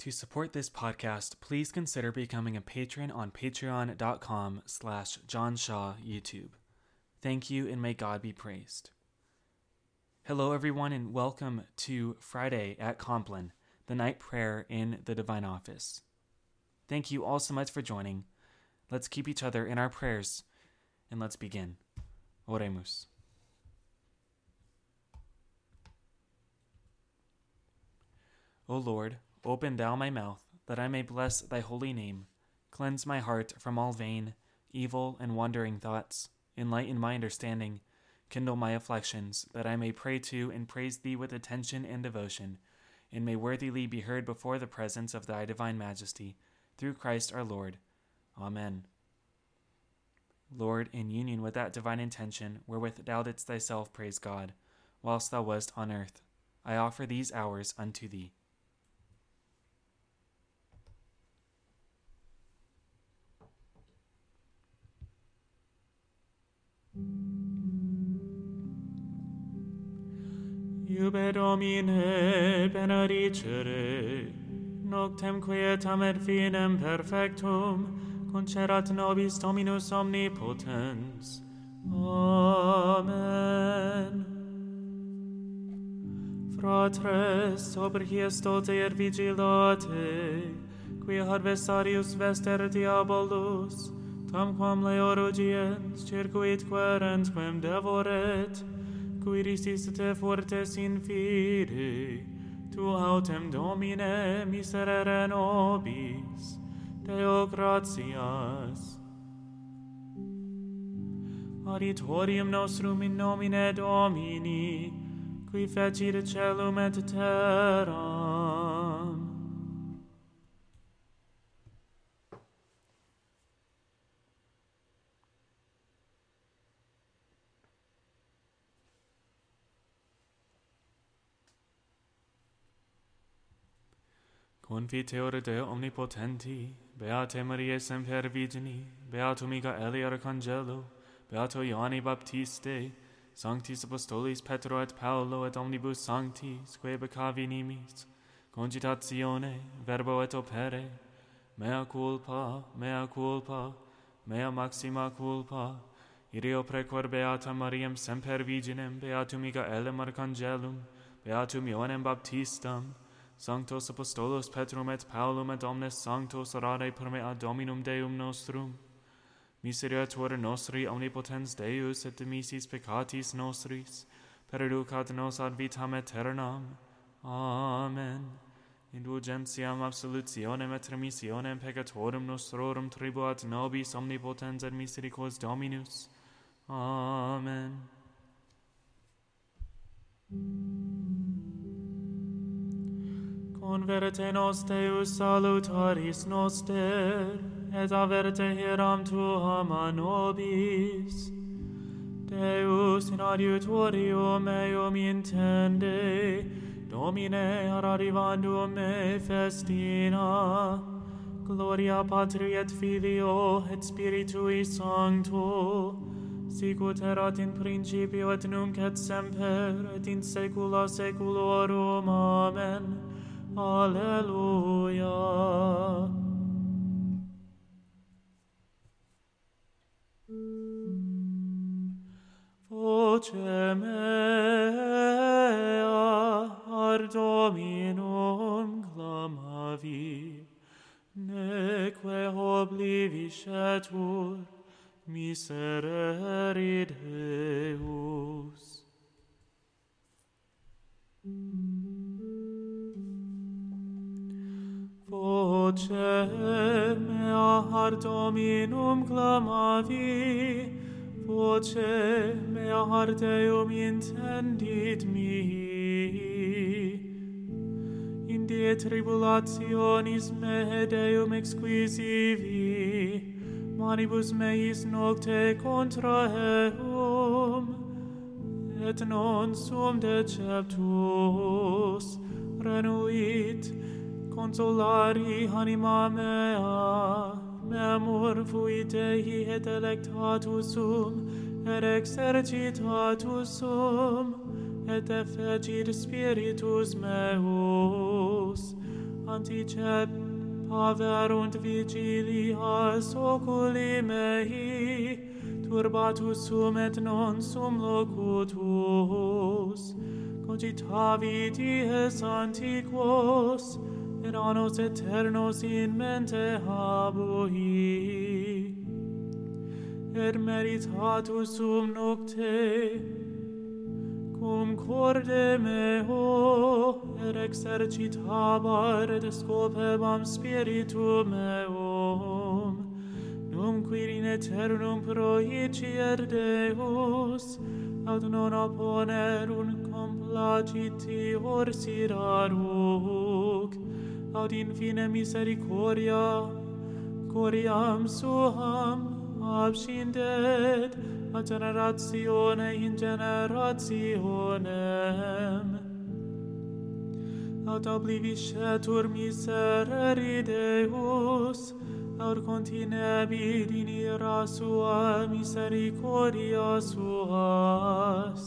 To support this podcast, please consider becoming a patron on patreon.com/JohnShawYouTube. Thank you, and may God be praised. Hello, everyone, and welcome to Friday at Compline, the night prayer in the Divine Office. Thank you all so much for joining. Let's keep each other in our prayers, and let's begin. Oremus. O Lord, open thou my mouth, that I may bless thy holy name. Cleanse my heart from all vain, evil, and wandering thoughts. Enlighten my understanding. Kindle my afflictions, that I may pray to and praise thee with attention and devotion, and may worthily be heard before the presence of thy divine majesty. Through Christ our Lord. Amen. Lord, in union with that divine intention, wherewith thou didst thyself praise God, whilst thou wast on earth, I offer these hours unto thee. Iube Domine, benaricere, noctem quietam et finem perfectum, concerat nobis Dominus omnipotens. Amen. Fratres, obrhiestote et vigilate, qui harvestarius vester diabolus, tamquam leorugient circuit querent quem devoret, qui resistite fortes in fide, tu autem Domine miserere nobis, Deo gratias. Auditorium nostrum in nomine Domini, qui fecit celum et terram. Confiteor Deo omnipotenti, Beate Maria semper Virgini, Beato Michaeli Archangelo, Beato Ioanni Baptiste, Sanctis Apostolis Petro et Paolo et omnibus sanctis, quae becavi nimis, cogitatione, verbo et opere, mea culpa, mea culpa, mea maxima culpa, ireo prequar Beata Mariam semper Virginem, Beatum Michaelem Archangelum, Beatum Ioannem Baptistam, Sanctos Apostolos Petrum et Paulum et omnes sanctos orare per mea Dominum Deum nostrum. Misereatur nostri omnipotens Deus et dimissis peccatis nostris, pereducat nos ad vitam aeternam. Amen. Indulgentiam absolutionem et remissionem peccatorum nostrorum tribuat nobis omnipotens et misericors Dominus. Amen. Converte nos Deus salutaris noster, et averte hieram tua manobis. Deus in adiutorium meum intende, Domine arrivandum me festina. Gloria Patri et Filio et Spiritui Sancto, sicut erat in principio et nunc et semper, et in saecula saeculorum. Amen. Alleluia. Voce mea ad Dominum clamavi, neque obliviscetur miserere Deus. Voce mea ad Dominum clamavi, voce mea ad Deum intendit mihi. In die tribulationis me Deum exquisivi, manibus meis nocte contraheum, et non sum deceptus renuit. Consolari anima mea, memor fuitei et electatus sum, et exercitatus sum, et effecit spiritus meus. anticet averunt vigilias oculi mei, turbatus sum et non sum locutus, cogitavit dies antiquos, et annos eternos in mente habui. Et meditatus sum nocte, cum corde meo, et exercitabar et scopebam spiritum meum, numquid in eternum proicier Deus, aut non apponerunt complacitior siraruc, aut infine misericordia coriam suam abscindet ad generatione in generationem. Aut obliviscetur miserere Deus, aut continebit in ira sua misericordia suas.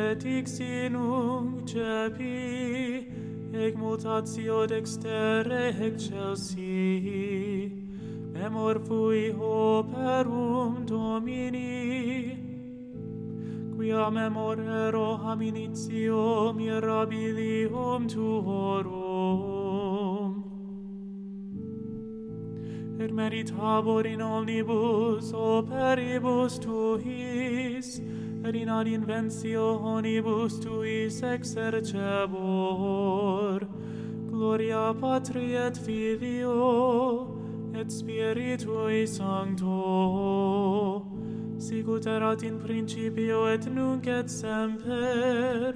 Et ixi nunc cepi, ec mutatio dextere excelsi. Memor fui operum Domini, quia memorero am initio mirabilium tuorum. Et meditabor in omnibus operibus tuis, et in ad inventio omnibus tuis exercebor. Gloria Patri et Filio, et Spiritui Sancto, sicut erat in principio et nunc et semper,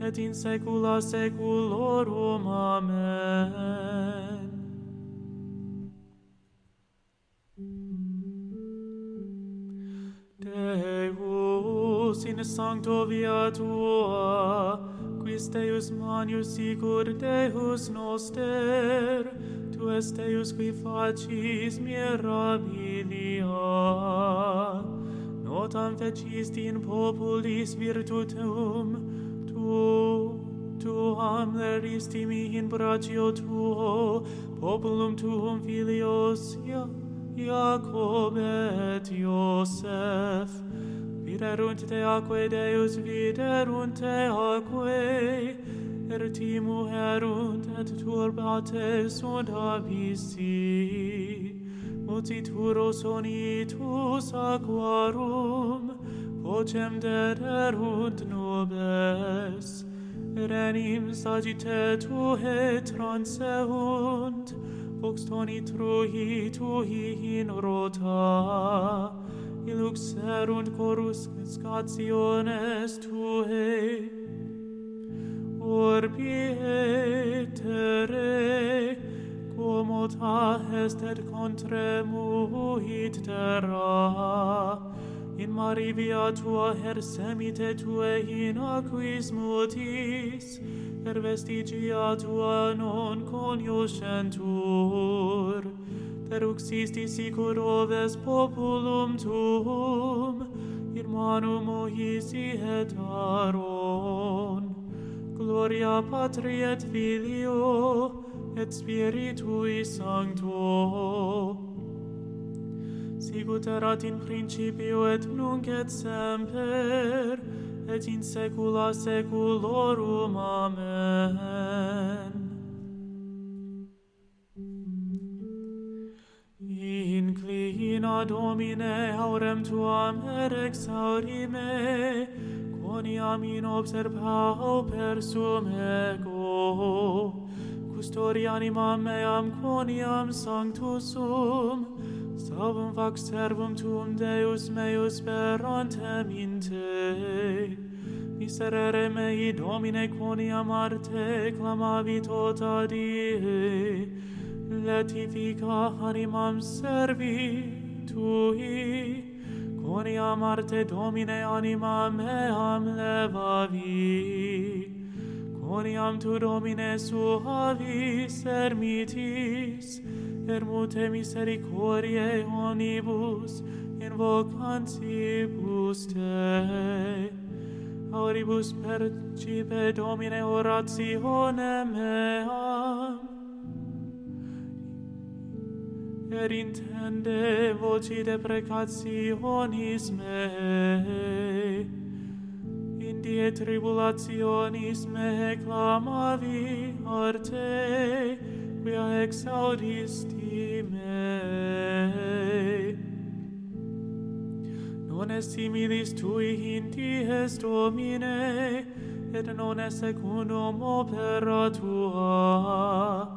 et in saecula saeculorum. Amen. Deus, in sancto via tua, quis Deus manius sicur Deus noster, Tu es Deus qui facis mirabilia. Notam fecisti in populis virtutum, Tuam leristimi in brachio tuo, populum tuum filios Iacob et Iosef. Viderunt te aque Deus, viderunt te aque, Ertimu erunt et turbate sunt abissi. Multituro sonitus aquarum, vocem dederunt nubes. Renim sagitetu et transeunt, vox tonitruhi tui in rota. Iluxerunt chorus scationes tuae, orbhietere, commuta est et contremuit terra. In mari via tua hersemite tue in aquis mutis, per vestigia tua non coniuscentur. Deruxisti sicur oves populum tuum, in manu Moisi et Aaron. Gloria Patri et Filio et Spiritui Sancto, sicut erat in principio et nunc et semper, et in saecula saeculorum. Amen. Inclina, Domine, aurem tuam et exaudi me, Coniam in observa per sum ego. Custodi animam meam quoniam sanctus sum, salvum fac servum tuum Deus meus sperantem in te. Miserere mei, Domine, quoniam arte clamavit tota die, letifica animam servi tui. Quoniam arte, Domine, anima meam levavi. Quoniam tu, Domine, suavis ermitis, ermute misericoriae omnibus invocantibus te. Auribus percipe, Domine, orationem meam, per intende voci de precationis mei. Indie tribulationis me clamavi arte, quia exaudisti mei. Non est similis tui hinties, Domine, et non est secundum opera tua.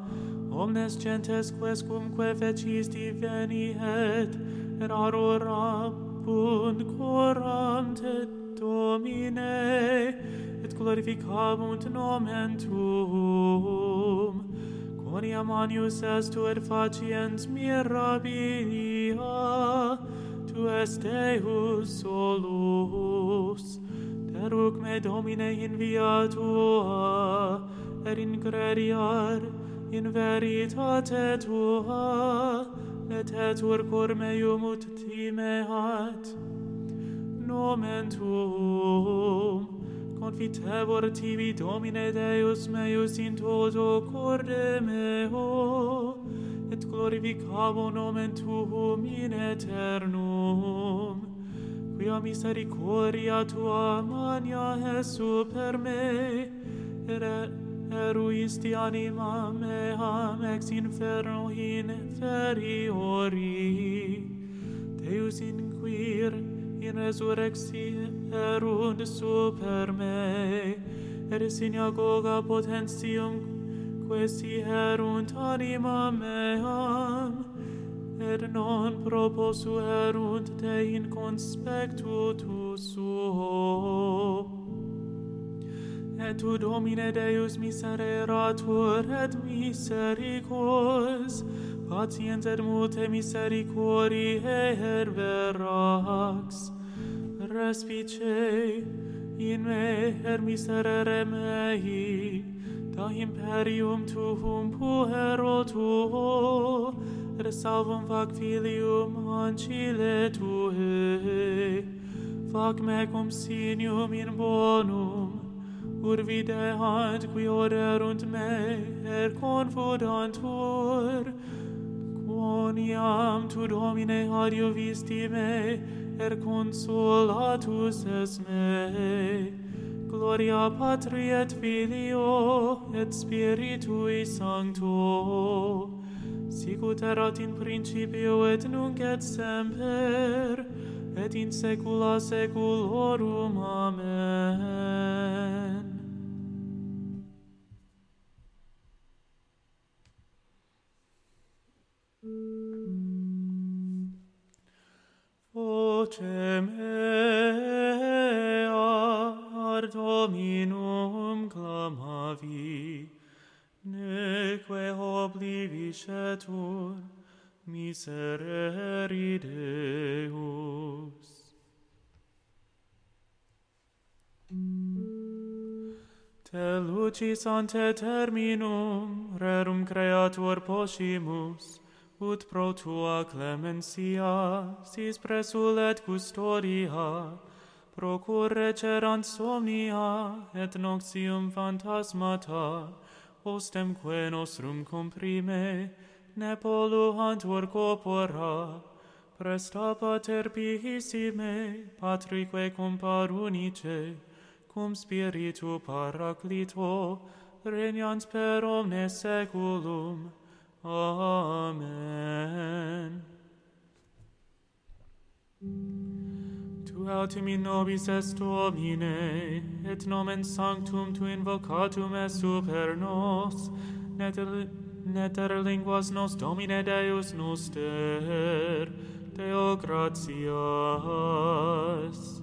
Omnes gentes quaescumque fecis diveniet, et adorabunt coram te, Domine, et glorificabunt nomen tuum. Quoniam agnus estu et faciens mirabilia, tu est Deus solus. Deruc me, Domine, in via tua, et incrediar in veritate tua, laetetur cor meum ut timeat nomen tuum. Confitebor tibi, Domine, Deus meus in toto corde meo, et glorificabo nomen tuum in aeternum. Quia misericordia tua magna es super me, et eruisti anima meam ex inferno inferiori. Deus inquir in resurrexie erunt super me, et synagoga potentium quaesi erunt anima meam, et non proposu erunt te in conspectu tu suo. Et tu, Domine, Deus misereratur et misericors, patiens et mute misericori et verax. Respice in me et miserere mei, da imperium tuum puero tuo, et salvum fac filium ancile tue. Fac me cum signum in bonum, urbi deant qui oderunt me, et confundantur. Quoniam tu, Domine, adiuvisti me, et consolatus es me. Gloria Patri et Filio et Spiritui Sancto, sicut erat in principio et nunc et semper, et in saecula saeculorum. Amen. Voce mea ad Dominum clamavi, neque obliviscetur miserere Deus. Te lucis ante terminum rerum creator poscimus, ut pro tua clementia sis presulet custodia, procurre cerant somnia et noxium phantasmata, ostemque nostrum comprime, ne polluantur corpora, presta pater pihissime, patrique compar unice, cum spiritu paraclito, regnans per omnes seculum. Amen. Tu autem in nobis est, Domine, et nomen sanctum tu invocatum est super nos, neter linguas nos, Domine, Deus noster. Deo gratias.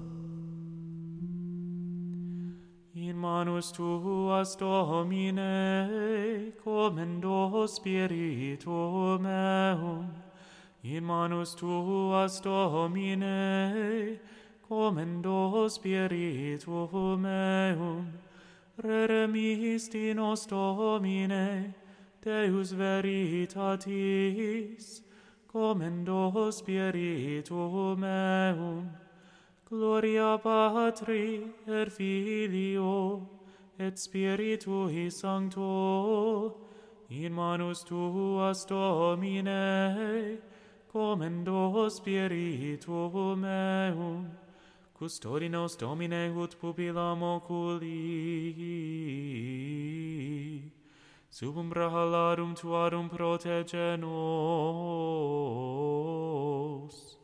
In manus tuas, Domine, commendo spiritum meum. In manus tuas, Domine, commendo spiritum meum. Redemisti nos, Domine, Deus veritatis, commendo spiritum meum. Gloria Patri et Filio et Spiritui Sancto, in manus tuas, Domine, commendo spiritum meum, custodi nos, Domine, ut pupillam oculi. Sub umbra halarum tuarum protege nos.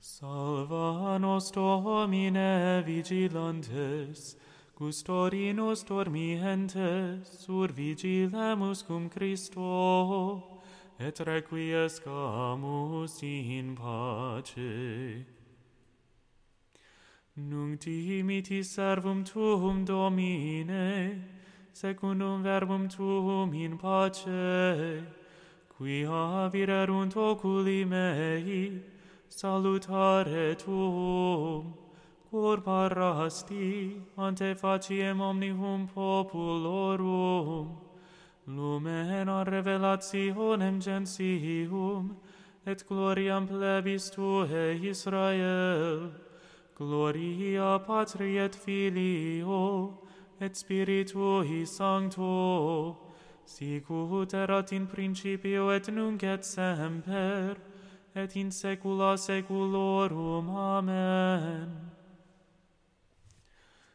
Salva nos, Domine, vigilantes, custodi nos dormientes, survigilemus cum Christo, et requiescamus in pace. Nunc dimitis servum tuum, Domine, secundum verbum tuum in pace, quia viderunt oculi mei, salutare tuum, cor parasti ante faciem omnium populorum, lumen a revelationem gentium, et gloriam plebis tuae Israel, gloria Patri et Filio, et Spiritui Sancto, sicut erat in principio et nunc et semper, et in saecula saeculorum. Amen.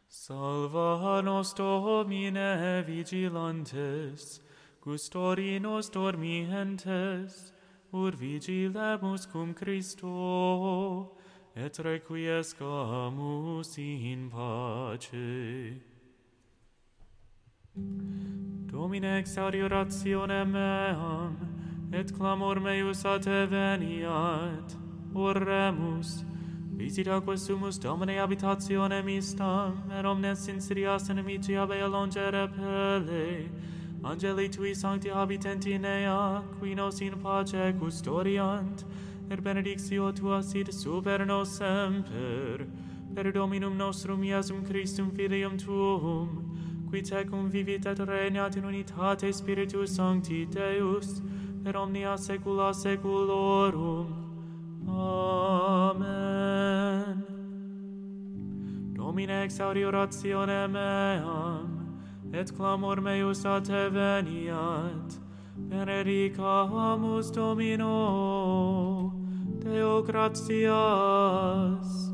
Salva nos, Domine, vigilantes, custodi nos dormientes, ut vigilemus cum Christo, et requiescamus in pace. Domine, exaudi orationem meam, et clamor meus a te veniat. Oremus. Visitaque sumus, Domine, habitationem istam, et omnes insidias inimicia bea longe repele. Angeli tui sancti habitent in ea, qui nos in pace custodiant, et benedictio tua sit super nos semper. Per Dominum nostrum Iesum Christum Filium tuum, qui tecum vivit et regnat in unitate Spiritus Sancti Deus, per omnia saecula saeculorum. Amen. Domine, exaudi orationem meam, et clamor meus a te veniat. Benedicamus Domino, Deo gratias.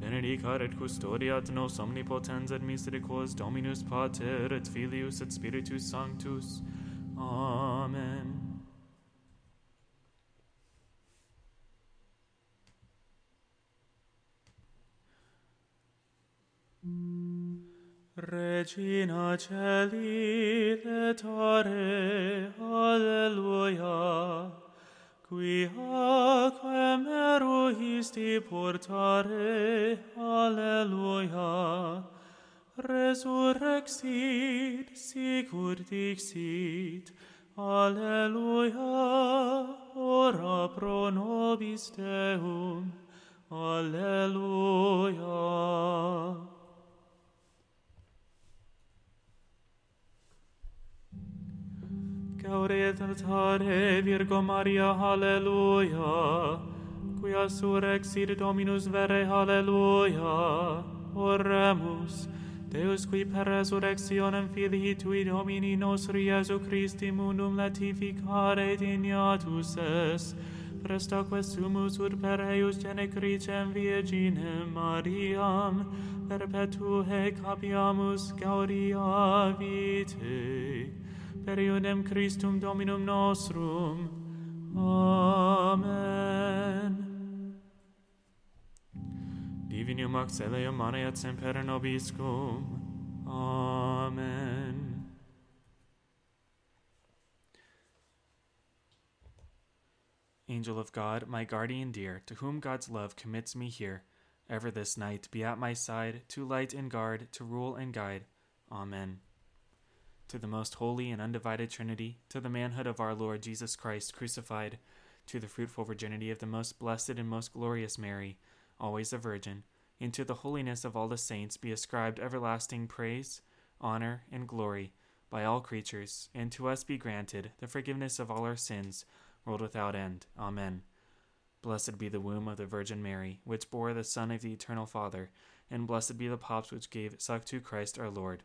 Benedicat et custodiat nos omnipotens et misericors Dominus Pater et Filius et Spiritus Sanctus. Amen. Regina Celi letare, Alleluia, quia quem eruisti portare, Alleluia, resurrexit, sicur dixit, Alleluia, ora pro nobis Deum, Alleluia. Gaudi et altare, Virgo Maria, Alleluia, quia surrexit Dominus vere, Alleluia. Oremus. Deus, qui per resurrectionem Filii tui Domini nostri Iesu Christi mundum latificare dignatus es, prestaque sumus ut per eius genetricem Virginem Mariam perpetue capiamus gaudia vitae. Per iudem Christum Dominum nostrum. Amen. Divinium axeleum maneat semper nobis cum. Amen. Angel of God, my guardian dear, to whom God's love commits me here, ever this night be at my side, to light and guard, to rule and guide. Amen. To the most holy and undivided Trinity, to the manhood of our Lord Jesus Christ crucified, to the fruitful virginity of the most blessed and most glorious Mary, always a virgin, and to the holiness of all the saints be ascribed everlasting praise, honor, and glory by all creatures, and to us be granted the forgiveness of all our sins, world without end. Amen. Blessed be the womb of the Virgin Mary, which bore the Son of the Eternal Father, and blessed be the paps which gave suck to Christ our Lord.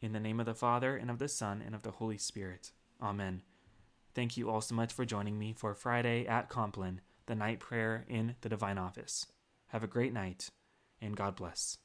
In the name of the Father, and of the Son, and of the Holy Spirit. Amen. Thank you all so much for joining me for Friday at Compline, the night prayer in the Divine Office. Have a great night, and God bless.